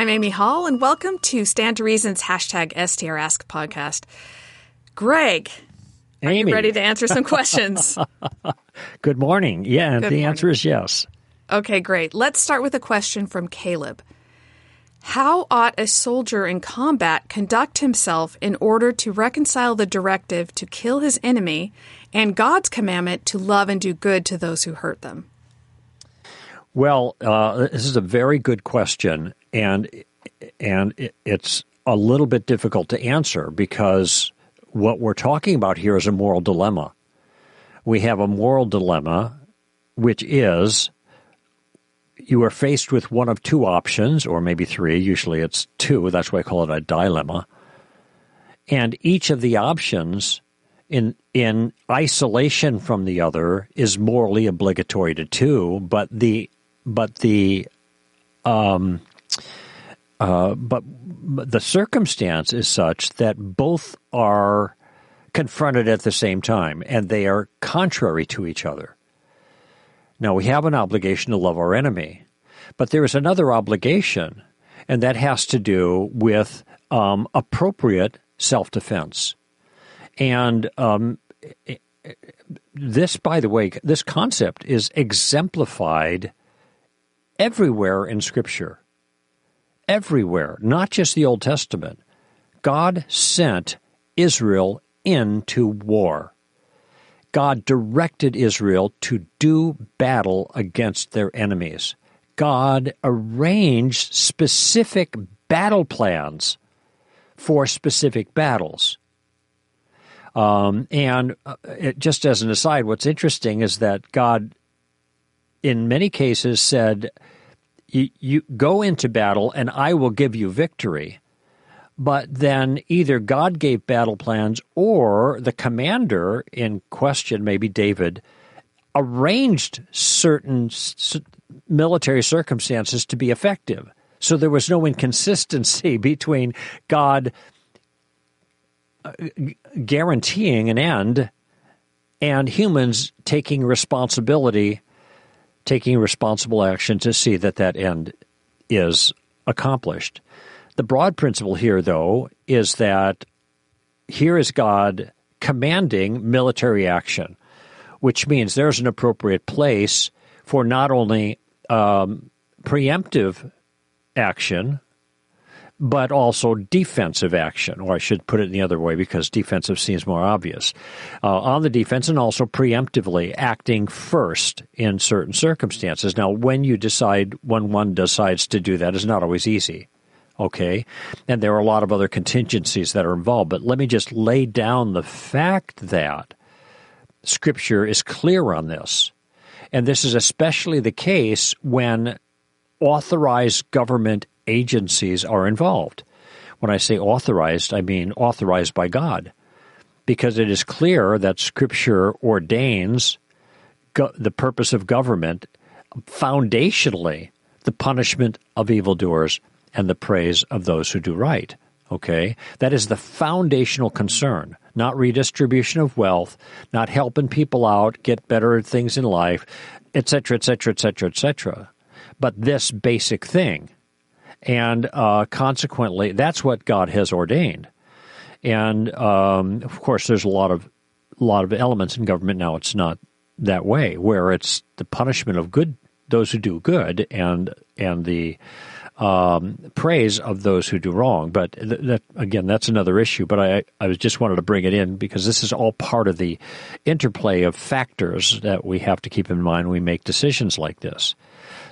I'm Amy Hall, and welcome to Stand to Reason's #STRask podcast. Greg, Amy, are you ready to answer some questions? Good morning. Yeah, Good the morning. Answer is yes. Okay, great. Let's start with a question from Caleb. How ought a soldier in combat conduct himself in order to reconcile the directive to kill his enemy and God's commandment to love and do good to those who hurt them? Well, this is a very good question, and it's a little bit difficult to answer because what we're talking about here is a moral dilemma. We have a moral dilemma, which is you are faced with one of two options, or maybe three. Usually it's two. That's why I call it a dilemma. And each of the options in isolation from the other is morally obligatory to two, but the circumstance is such that both are confronted at the same time, and they are contrary to each other. Now, we have an obligation to love our enemy, but there is another obligation, and that has to do with appropriate self-defense. And this, by the way, this concept is exemplified everywhere in Scripture. Everywhere, not just the Old Testament. God sent Israel into war. God directed Israel to do battle against their enemies. God arranged specific battle plans for specific battles. Just as an aside, what's interesting is that God, in many cases, said, you go into battle and I will give you victory. But then either God gave battle plans or the commander in question, maybe David, arranged certain military circumstances to be effective. So there was no inconsistency between God guaranteeing an end and humans taking responsibility, taking responsible action to see that that end is accomplished. The broad principle here, though, is that here is God commanding military action, which means there's an appropriate place for not only preemptive action, but also defensive action, or I should put it the other way because defensive seems more obvious, on the defense and also preemptively acting first in certain circumstances. Now, when one decides to do that is not always easy, okay? And there are a lot of other contingencies that are involved, but let me just lay down the fact that Scripture is clear on this, and this is especially the case when authorized government agencies are involved. When I say authorized, I mean authorized by God, because it is clear that Scripture ordains the purpose of government, foundationally, the punishment of evildoers and the praise of those who do right. Okay? That is the foundational concern, not redistribution of wealth, not helping people out, get better things in life, etc., etc., etc., etc., but this basic thing. And consequently, that's what God has ordained. And of course, there's a lot of elements in government now. It's not that way, where it's the punishment of good, those who do good, and the praise of those who do wrong. But that, again, that's another issue. But I just wanted to bring it in because this is all part of the interplay of factors that we have to keep in mind when we make decisions like this.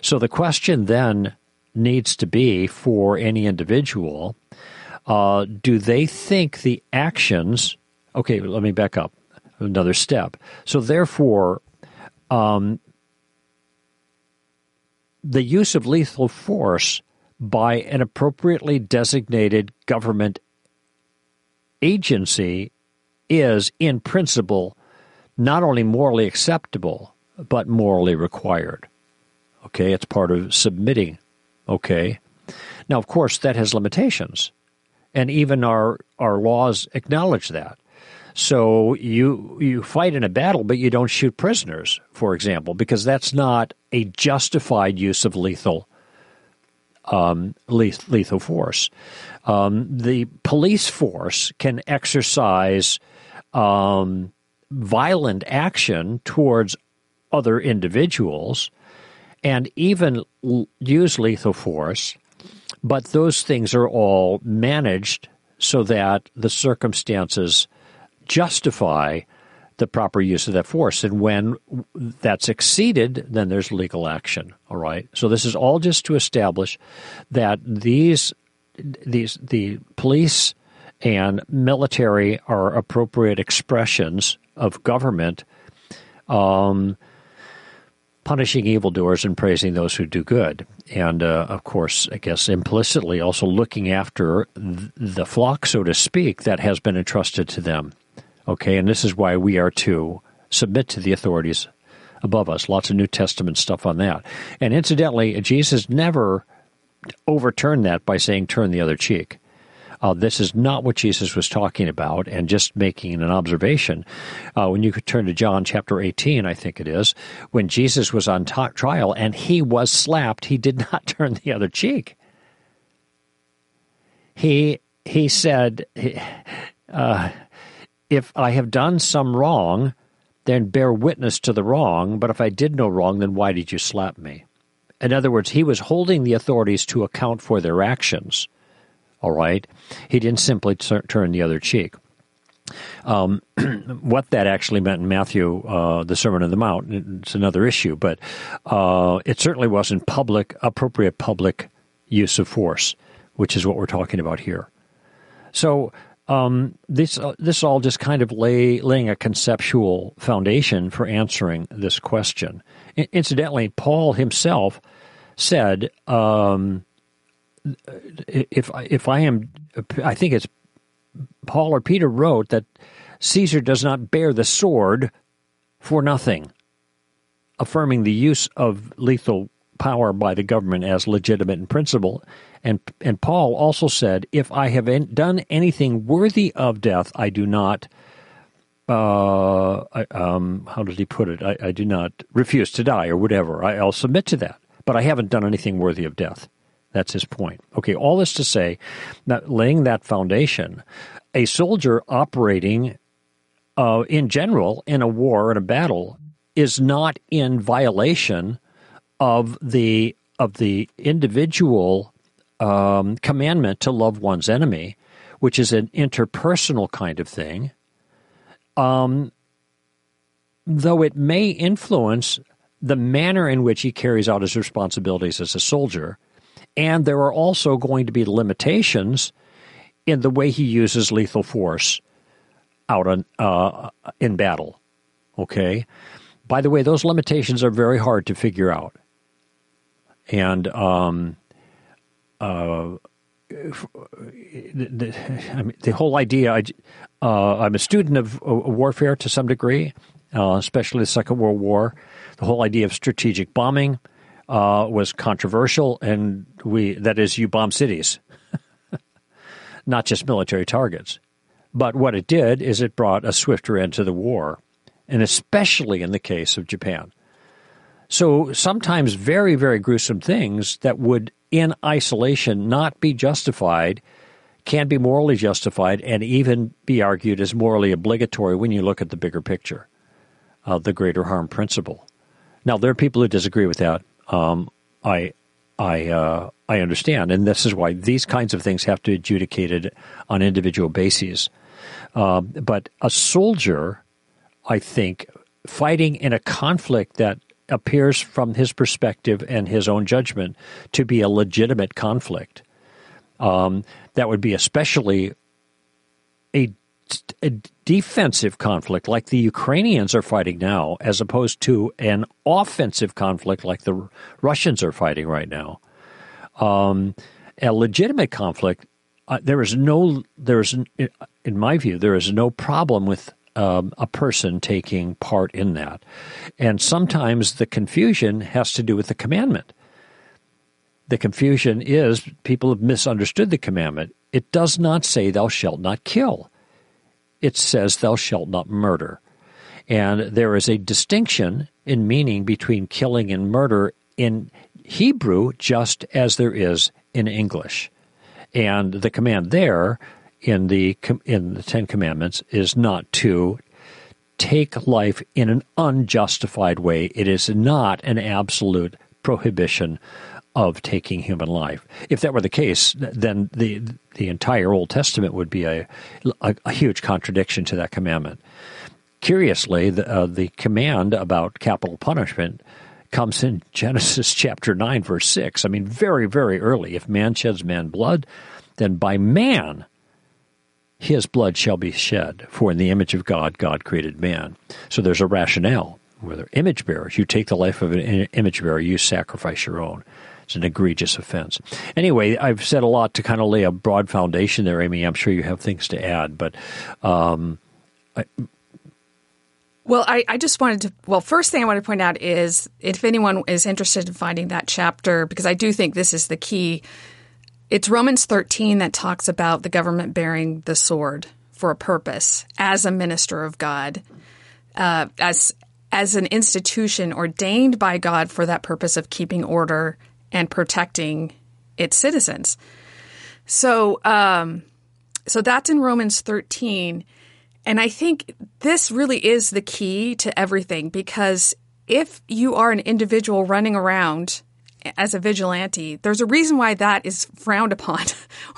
So the question then needs to be for any individual, do they think the actions, okay, let me back up another step. So therefore, the use of lethal force by an appropriately designated government agency is, in principle, not only morally acceptable, but morally required. Okay, it's part of submitting. Okay. Now, of course, that has limitations, and even our laws acknowledge that. So you fight in a battle, but you don't shoot prisoners, for example, because that's not a justified use of lethal lethal force. The police force can exercise violent action towards other individuals and even use lethal force, but those things are all managed so that the circumstances justify the proper use of that force. And when that's exceeded, then there's legal action, all right? So this is all just to establish that the police and military are appropriate expressions of government punishing evildoers and praising those who do good. And, of course, I guess implicitly also looking after the flock, so to speak, that has been entrusted to them. Okay, and this is why we are to submit to the authorities above us. Lots of New Testament stuff on that. And incidentally, Jesus never overturned that by saying, turn the other cheek. This is not what Jesus was talking about, and just making an observation. When you could turn to John chapter 18, I think it is, when Jesus was on trial and he was slapped, he did not turn the other cheek. He said... if I have done some wrong, then bear witness to the wrong, but if I did no wrong, then why did you slap me? In other words, he was holding the authorities to account for their actions, all right? He didn't simply turn the other cheek. What that actually meant in Matthew, the Sermon on the Mount, it's another issue, but it certainly wasn't appropriate public use of force, which is what we're talking about here. So... This all just kind of laying a conceptual foundation for answering this question. Incidentally, Paul himself said, I think it's Paul or Peter wrote that Caesar does not bear the sword for nothing, affirming the use of lethal power by the government as legitimate in principle. And Paul also said, if I have done anything worthy of death, I do not, how did he put it? I do not refuse to die or whatever. I'll submit to that, but I haven't done anything worthy of death. That's his point. Okay, all this to say, that laying that foundation, a soldier operating in general in a war, in a battle, is not in violation of the individual commandment to love one's enemy, which is an interpersonal kind of thing, though it may influence the manner in which he carries out his responsibilities as a soldier. And there are also going to be limitations in the way he uses lethal force out on, in battle, okay? By the way, those limitations are very hard to figure out. And the whole idea, I'm a student of warfare to some degree, especially the Second World War. The whole idea of strategic bombing was controversial, and that is, you bomb cities, not just military targets. But what it did is it brought a swifter end to the war, and especially in the case of Japan. So sometimes very, very gruesome things that would, in isolation, not be justified, can be morally justified and even be argued as morally obligatory when you look at the bigger picture, the greater harm principle. Now, there are people who disagree with that. I understand, and this is why these kinds of things have to be adjudicated on individual bases. But a soldier, I think, fighting in a conflict that appears from his perspective and his own judgment to be a legitimate conflict. That would be especially a defensive conflict like the Ukrainians are fighting now, as opposed to an offensive conflict like the Russians are fighting right now. A legitimate conflict, in my view, there is no problem with a person taking part in that. And sometimes the confusion has to do with the commandment. The confusion is people have misunderstood the commandment. It does not say thou shalt not kill. It says thou shalt not murder. And there is a distinction in meaning between killing and murder in Hebrew just as there is in English. And the command there in the Ten Commandments is not to take life in an unjustified way. It is not an absolute prohibition of taking human life. If that were the case, then the entire Old Testament would be a huge contradiction to that commandment. Curiously, the command about capital punishment comes in Genesis chapter 9, verse 6. I mean, very, very early. If man sheds man's blood, then by man his blood shall be shed, for in the image of God, God created man. So there's a rationale. Where they're image bearers, you take the life of an image bearer, you sacrifice your own. It's an egregious offense. Anyway, I've said a lot to kind of lay a broad foundation there, Amy. I'm sure you have things to add, but... first thing I want to point out is, if anyone is interested in finding that chapter, because I do think this is the key, it's Romans 13 that talks about the government bearing the sword for a purpose, as a minister of God, as an institution ordained by God for that purpose of keeping order and protecting its citizens. So that's in Romans 13. And I think this really is the key to everything, because if you are an individual running around as a vigilante, there's a reason why that is frowned upon,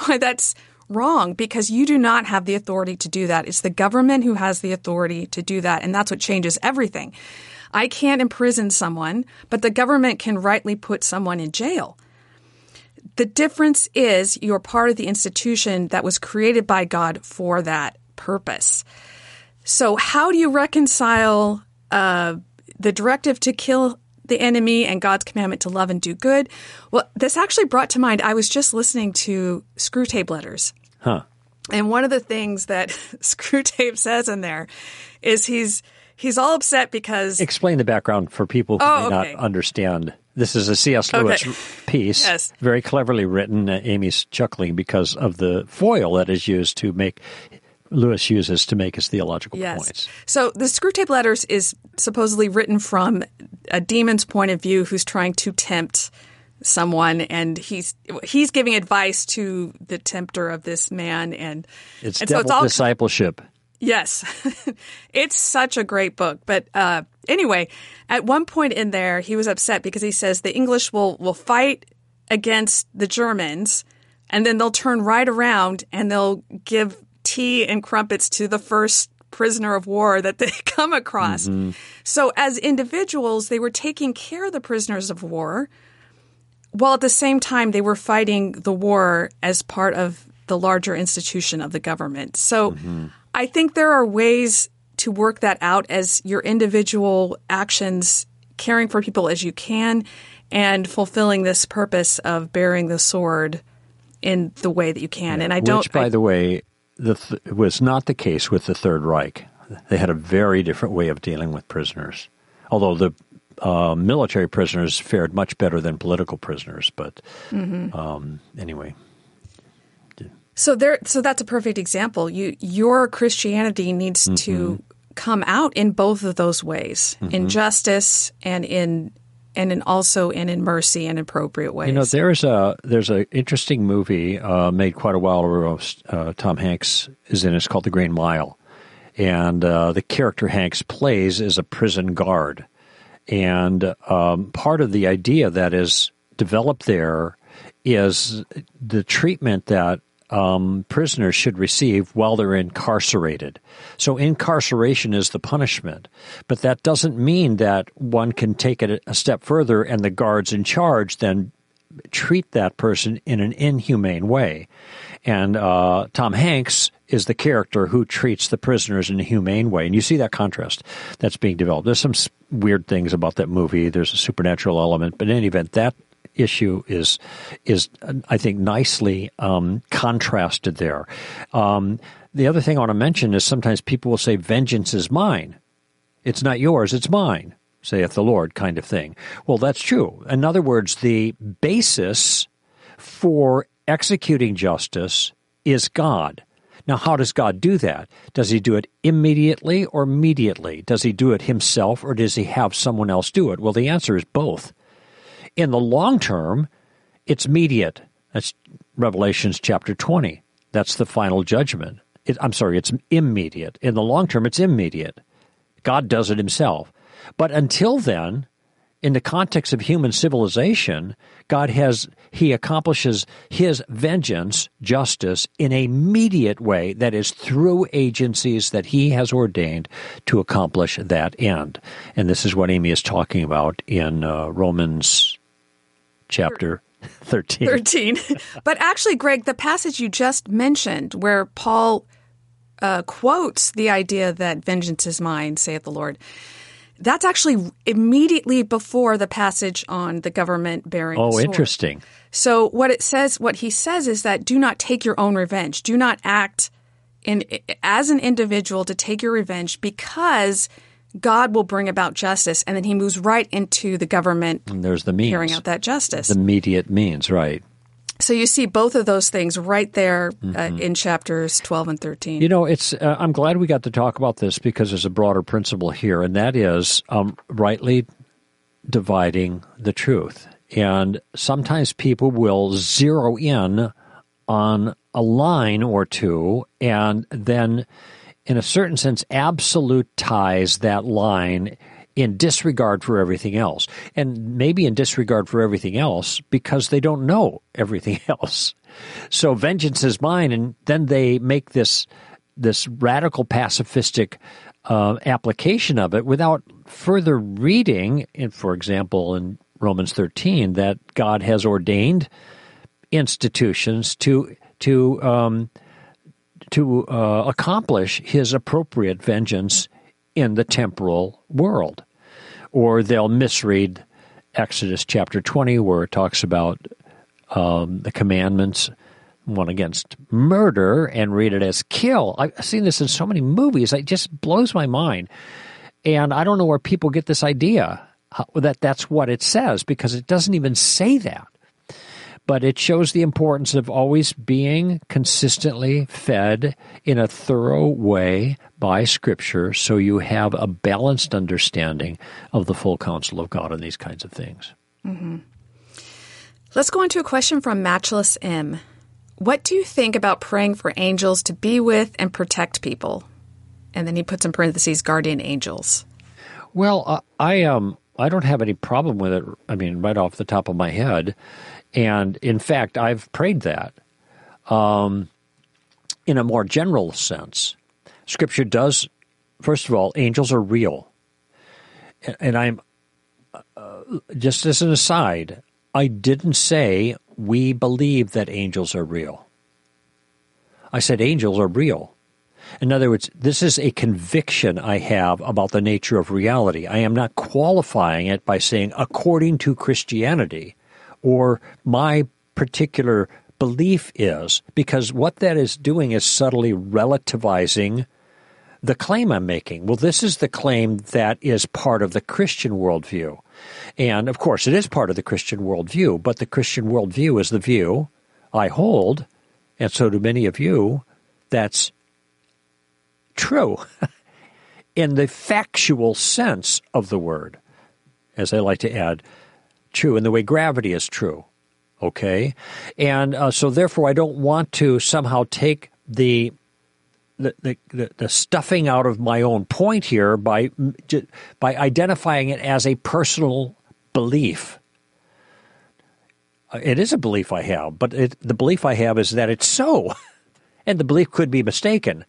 why that's wrong, because you do not have the authority to do that. It's the government who has the authority to do that, and that's what changes everything. I can't imprison someone, but the government can rightly put someone in jail. The difference is you're part of the institution that was created by God for that purpose. So how do you reconcile the directive to kill the enemy and God's commandment to love and do good? Well, this actually brought to mind, I was just listening to Screwtape Letters. Huh. And one of the things that Screwtape says in there is he's all upset because... Explain the background for people who may not understand. This is a C.S. Lewis piece, yes. Very cleverly written. Amy's chuckling because of the foil that is used to make... Lewis uses to make his theological points. So the Screwtape Letters is supposedly written from a demon's point of view who's trying to tempt someone, and he's giving advice to the tempter of this man. And it's all discipleship. Yes. It's such a great book. But anyway, at one point in there, he was upset because he says the English will fight against the Germans, and then they'll turn right around and they'll give tea and crumpets to the first prisoner of war that they come across. Mm-hmm. So as individuals, they were taking care of the prisoners of war, while at the same time they were fighting the war as part of the larger institution of the government. So mm-hmm. I think there are ways to work that out as your individual actions, caring for people as you can, and fulfilling this purpose of bearing the sword in the way that you can. Yeah, and It was not the case with the Third Reich. They had a very different way of dealing with prisoners, although the military prisoners fared much better than political prisoners. But anyway, yeah. So that's a perfect example. Your Christianity needs mm-hmm. to come out in both of those ways: mm-hmm. in justice and in mercy and appropriate ways. You know, there's an interesting movie made quite a while ago. Tom Hanks is in it. It's called The Green Mile. And the character Hanks plays is a prison guard. And part of the idea that is developed there is the treatment that prisoners should receive while they're incarcerated. So incarceration is the punishment, but that doesn't mean that one can take it a step further and the guards in charge then treat that person in an inhumane way. And Tom Hanks is the character who treats the prisoners in a humane way, and you see that contrast that's being developed. There's some weird things about that movie. There's a supernatural element, but in any event, that issue is I think nicely contrasted there. The other thing I want to mention is sometimes people will say, vengeance is mine. It's not yours, it's mine, saith the Lord, kind of thing. Well, that's true. In other words, the basis for executing justice is God. Now, how does God do that? Does he do it immediately or mediately? Does he do it himself, or does he have someone else do it? Well, the answer is both. In the long term, it's immediate. That's Revelation chapter 20. That's the final judgment. It's immediate. In the long term, it's immediate. God does it himself. But until then, in the context of human civilization, He accomplishes his vengeance, justice, in a immediate way, that is through agencies that he has ordained to accomplish that end. And this is what Amy is talking about in Romans chapter 13. But actually, Greg, the passage you just mentioned where Paul quotes the idea that vengeance is mine, saith the Lord, that's actually immediately before the passage on the government bearing the sword. Oh, interesting. So what he says is that do not take your own revenge. Do not act as an individual to take your revenge, because God will bring about justice. And then he moves right into the government carrying out that justice. The immediate means, right. So you see both of those things right there in chapters 12 and 13. You know, I'm glad we got to talk about this, because there's a broader principle here, and that is rightly dividing the truth. And sometimes people will zero in on a line or two and then, in a certain sense, absolutize that line in disregard for everything else, and maybe in disregard for everything else because they don't know everything else. So vengeance is mine, and then they make this radical pacifistic application of it without further reading, and for example, in Romans 13, that God has ordained institutions to accomplish his appropriate vengeance in the temporal world. Or they'll misread Exodus chapter 20, where it talks about the commandments, one against murder, and read it as kill. I've seen this in so many movies. It just blows my mind. And I don't know where people get this idea that that's what it says, because it doesn't even say that. But it shows the importance of always being consistently fed in a thorough way by Scripture, so you have a balanced understanding of the full counsel of God and these kinds of things. Mm-hmm. Let's go on to a question from Matchless M. What do you think about praying for angels to be with and protect people? And then he puts in parentheses, guardian angels. Well, I don't have any problem with it, I mean, right off the top of my head. And in fact, I've prayed that in a more general sense. Scripture does, first of all, angels are real. And I'm, just as an aside, I didn't say we believe that angels are real. I said angels are real. In other words, this is a conviction I have about the nature of reality. I am not qualifying it by saying according to Christianity, or my particular belief is, because what that is doing is subtly relativizing the claim I'm making. Well, this is the claim that is part of the Christian worldview. And, of course, it is part of the Christian worldview, but the Christian worldview is the view I hold, and so do many of you, that's true in the factual sense of the word, as I like to add, true in the way gravity is true, okay? And so therefore I don't want to somehow take the stuffing out of my own point here by identifying it as a personal belief. It is a belief I have, but the belief I have is that it's so, and the belief could be mistaken.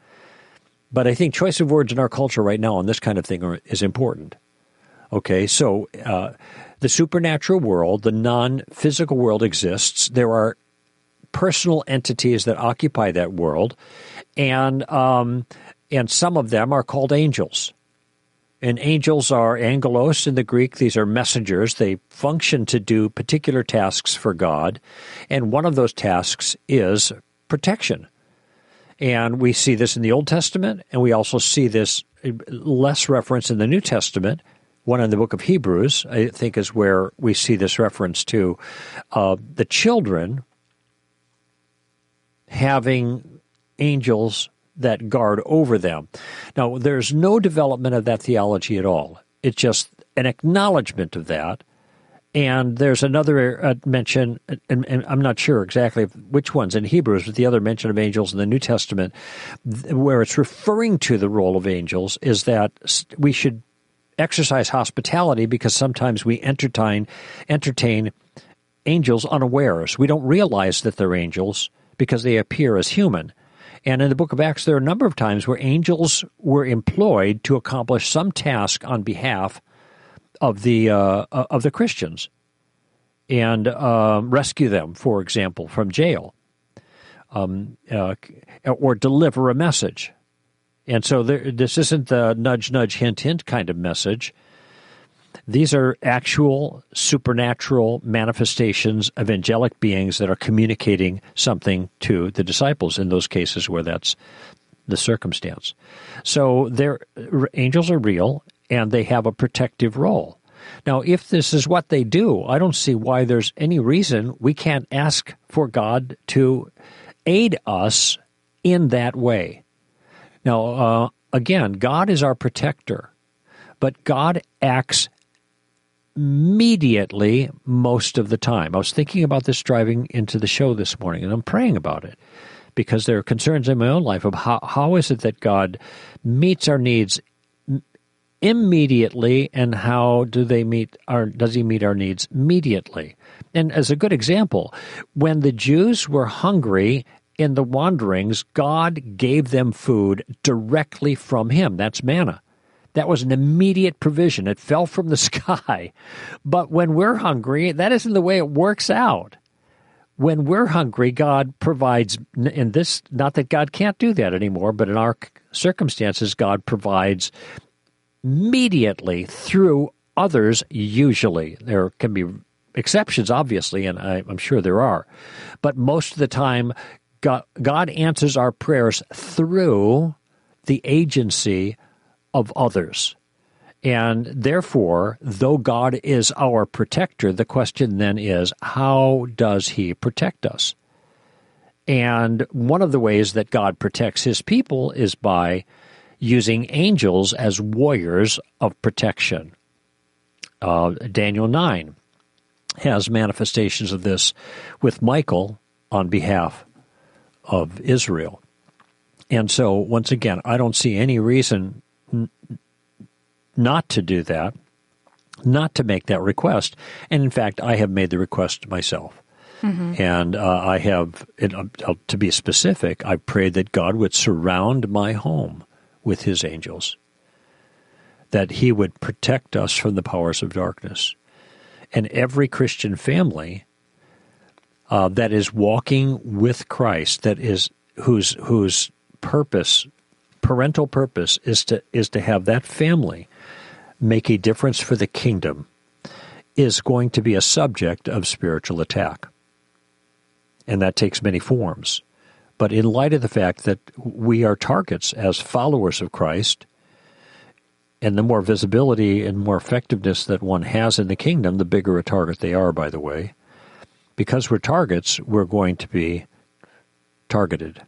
But I think choice of words in our culture right now on this kind of thing is important. Okay, so the supernatural world, the non-physical world exists. There are personal entities that occupy that world, and some of them are called angels. And angels are angelos in the Greek. These are messengers. They function to do particular tasks for God, and one of those tasks is protection. And we see this in the Old Testament, and we also see this less reference in the New Testament. One in the book of Hebrews, I think, is where we see this reference to the children having angels that guard over them. Now, there's no development of that theology at all. It's just an acknowledgement of that And there's another mention, and I'm not sure exactly which one's in Hebrews, but the other mention of angels in the New Testament, where it's referring to the role of angels, is that we should exercise hospitality because sometimes we entertain angels unawares. We don't realize that they're angels because they appear as human. And in the book of Acts, there are a number of times where angels were employed to accomplish some task on behalf of the Christians and rescue them, for example, from jail or deliver a message. And so this isn't the nudge, nudge, hint, hint kind of message. These are actual supernatural manifestations of angelic beings that are communicating something to the disciples in those cases where that's the circumstance. So angels are real, and they have a protective role. Now, if this is what they do, I don't see why there's any reason we can't ask for God to aid us in that way. Now, again, God is our protector, but God acts immediately most of the time. I was thinking about this driving into the show this morning, and I'm praying about it because there are concerns in my own life of how is it that God meets our needs immediately, and how does he meet our needs immediately? And as a good example, when the Jews were hungry in the wanderings, God gave them food directly from him. That's manna. That was an immediate provision. It fell from the sky. But when we're hungry, that isn't the way it works out. When we're hungry, God provides, and this, not that God can't do that anymore, but in our circumstances, God provides immediately through others, usually. There can be exceptions, obviously, and I'm sure there are. But most of the time, God answers our prayers through the agency of others. And therefore, though God is our protector, the question then is, how does he protect us? And one of the ways that God protects his people is by using angels as warriors of protection. Daniel 9 has manifestations of this with Michael on behalf of Israel. And so, once again, I don't see any reason not to do that, not to make that request. And in fact, I have made the request myself. Mm-hmm. And to be specific, I prayed that God would surround my home with his angels, that he would protect us from the powers of darkness. And every Christian family that is walking with Christ, that is whose purpose, parental purpose, is to have that family make a difference for the kingdom, is going to be a subject of spiritual attack. And that takes many forms. But in light of the fact that we are targets as followers of Christ, and the more visibility and more effectiveness that one has in the kingdom, the bigger a target they are, by the way. Because we're targets, we're going to be targeted.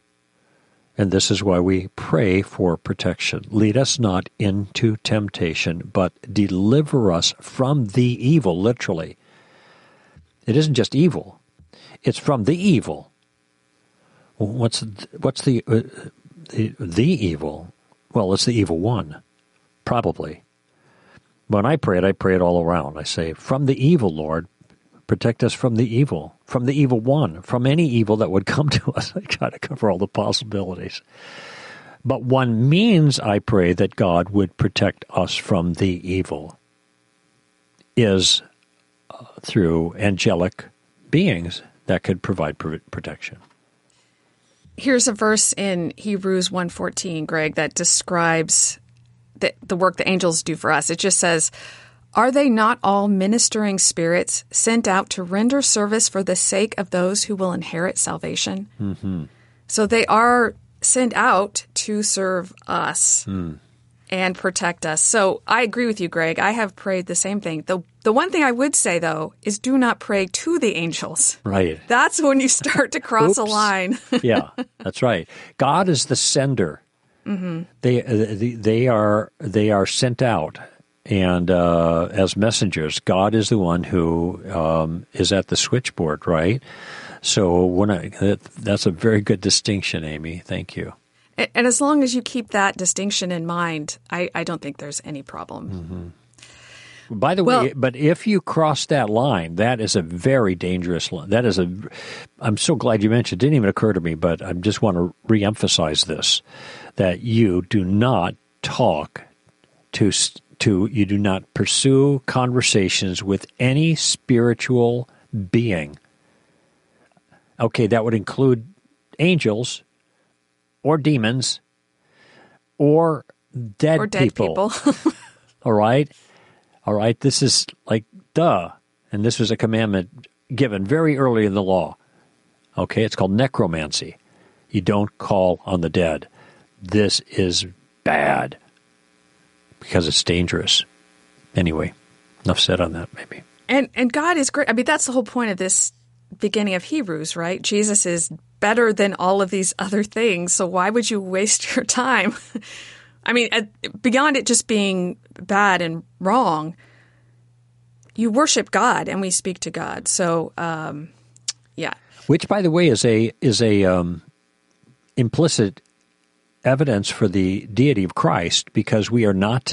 And this is why we pray for protection. Lead us not into temptation, but deliver us from the evil, literally. It isn't just evil. It's from the evil. What's the evil? Well, it's the evil one, probably. When I pray it all around. I say, from the evil, Lord, protect us from the evil one, from any evil that would come to us. I try to cover all the possibilities. But one means, I pray, that God would protect us from the evil is through angelic beings that could provide protection. Here's a verse in Hebrews 1:14, Greg, that describes the work the angels do for us. It just says, "Are they not all ministering spirits sent out to render service for the sake of those who will inherit salvation?" Mm-hmm. So they are sent out to serve us and protect us. So I agree with you, Greg. I have prayed the same thing. The one thing I would say, though, is do not pray to the angels. Right. That's when you start to cross a line. Yeah, that's right. God is the sender. Mm-hmm. They are sent out. And as messengers, God is the one who is at the switchboard, right? So when that's a very good distinction, Amy. Thank you. And as long as you keep that distinction in mind, I don't think there's any problem. Mm-hmm. By the way, but if you cross that line, that is a very dangerous line. That is I'm so glad you mentioned it. It didn't even occur to me, but I just want to reemphasize this, that you do not talk to you do not pursue conversations with any spiritual being. Okay, that would include angels or demons or dead people. All right? All right, this is like, duh, and this was a commandment given very early in the law. Okay, it's called necromancy. You don't call on the dead. This is bad because it's dangerous. Anyway, enough said on that, maybe. And God is great. I mean, that's the whole point of this beginning of Hebrews, right? Jesus is better than all of these other things, so why would you waste your time? I mean, beyond it just being bad and wrong, you worship God, and we speak to God. So, yeah. Which, by the way, is a implicit evidence for the deity of Christ, because we are not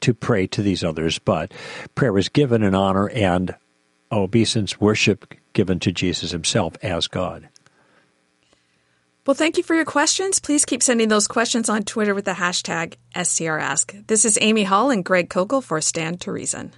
to pray to these others, but prayer is given in honor and obeisance, worship given to Jesus himself as God. Well, thank you for your questions. Please keep sending those questions on Twitter with the hashtag SCRAsk. This is Amy Hall and Greg Kokel for Stand to Reason.